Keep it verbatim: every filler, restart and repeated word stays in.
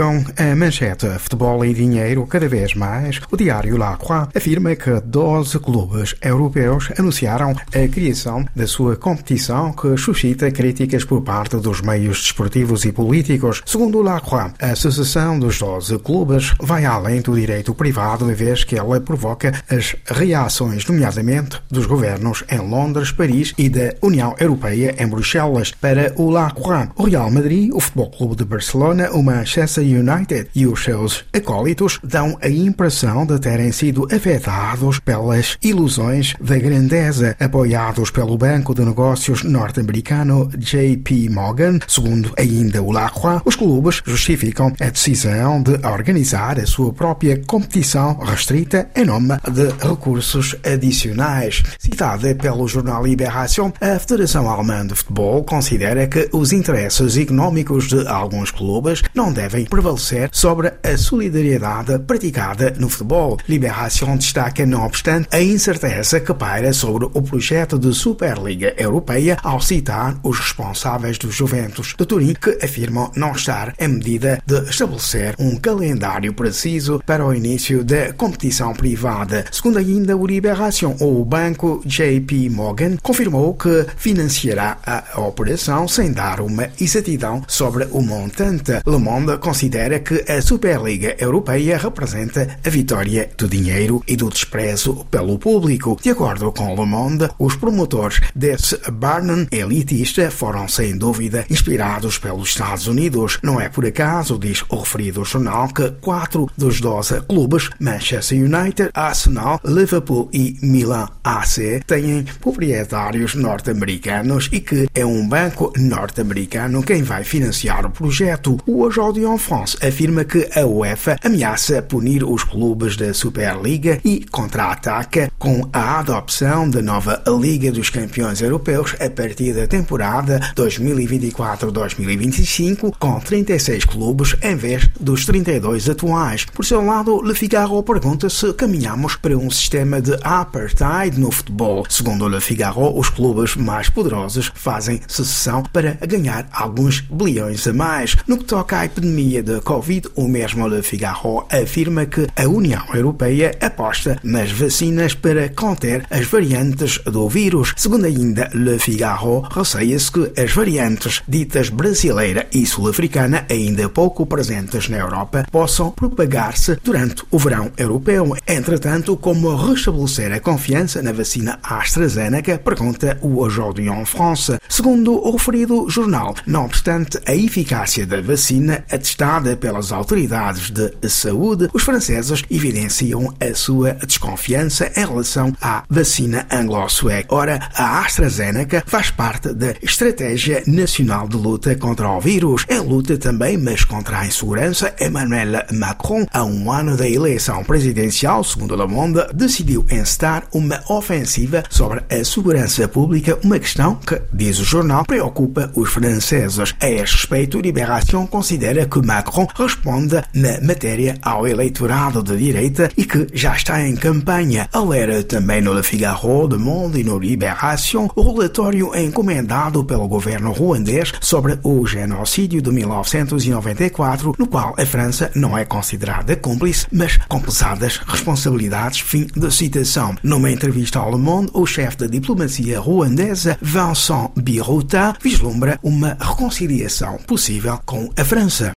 com a manchete Futebol e Dinheiro cada vez mais, o diário La Croix afirma que doze clubes europeus anunciaram a criação da sua competição, que suscita críticas por parte dos meios desportivos e políticos. Segundo La Croix, a associação dos doze clubes vai além do direito privado, uma vez que ela provoca as reações, nomeadamente, dos governos em Londres, Paris e da União Europeia em Bruxelas. Para o La Croix, o Real Madrid, o Futebol Clube de Barcelona, o Manchester United e os seus acólitos dão a impressão de terem sido afetados pelas ilusões da grandeza, apoiados pelo banco de negócios norte-americano J P Morgan. Segundo ainda o La Croix, os clubes justificam a decisão de organizar a sua própria competição restrita em nome de recursos adicionais. Citada pelo jornal Libération, a Federação Alemã de Futebol considera que os interesses económicos de alguns clubes não devem prevalecer sobre a solidariedade praticada no futebol. Libération destaca, não obstante, a incerteza que paira sobre o projeto de Superliga Europeia ao citar os responsáveis do Juventus de Turim, que afirmam não estar em medida de estabelecer um calendário preciso para o início da competição privada. Segundo ainda o Libération, o banco J P Morgan confirmou que financiará a operação sem dar uma exatidão sobre o montante. Le Monde considera que a Superliga Europeia representa a vitória do dinheiro e do desprezo pelo público. De acordo com Le Monde, os promotores desse Barnum elitista foram sem dúvida inspirados pelos Estados Unidos. Não é por acaso, diz o referido jornal, que quatro dos doze clubes, Manchester United, Arsenal, Liverpool e Milan A C, têm proprietários norte-americanos e que é um banco norte-americano quem vai financiar o projeto. O Aujourd'hui en France afirma que a UEFA ameaça punir os clubes da Superliga e contra-ataca com a adopção da nova Liga dos Campeões Europeus a partir da temporada dois mil e vinte e quatro dois mil e vinte e cinco, com trinta e seis clubes em vez dos trinta e dois atuais. Por seu lado, Le Figaro pergunta se caminhamos para um sistema de apartheid no futebol. Segundo Le Figaro, os clubes mais poderosos fazem secessão para ganhar alguns bilhões a mais. No que toca à epidemia da Covid, o mesmo Le Figaro afirma que a União Europeia aposta nas vacinas para conter as variantes do vírus. Segundo ainda Le Figaro, receia-se que as variantes ditas brasileira e sul-africana, ainda pouco presentes na Europa, possam propagar-se durante o verão europeu. Entretanto, como restabelecer a confiança na vacina AstraZeneca, pergunta o Aujourd'hui en France. Segundo o referido jornal, não obstante a eficácia da vacina atestada pelas autoridades de saúde, os franceses evidenciam a sua desconfiança em relação à vacina anglo-sueca. Ora, a AstraZeneca faz parte da Estratégia Nacional de Luta contra o Vírus. É luta também, mas contra a insegurança. Emmanuel Macron, há um ano da eleição presidencial, segundo Le Monde, decidiu encetar uma ofensiva sobre a segurança pública, uma questão que, diz o jornal, preocupa os franceses. A este respeito, Libération considera que Macron responde na matéria ao eleitorado de direita e que já está em campanha. Alerta também no Le Figaro, Le Monde e no Libération o relatório encomendado pelo governo ruandês sobre o genocídio de mil novecentos e noventa e quatro, no qual a França não é considerada cúmplice, mas com pesadas responsabilidades. Fim de citação. Numa entrevista ao Le Monde, o chefe da diplomacia ruandesa, Vincent Biruta, vislumbra uma reconciliação possível com a França.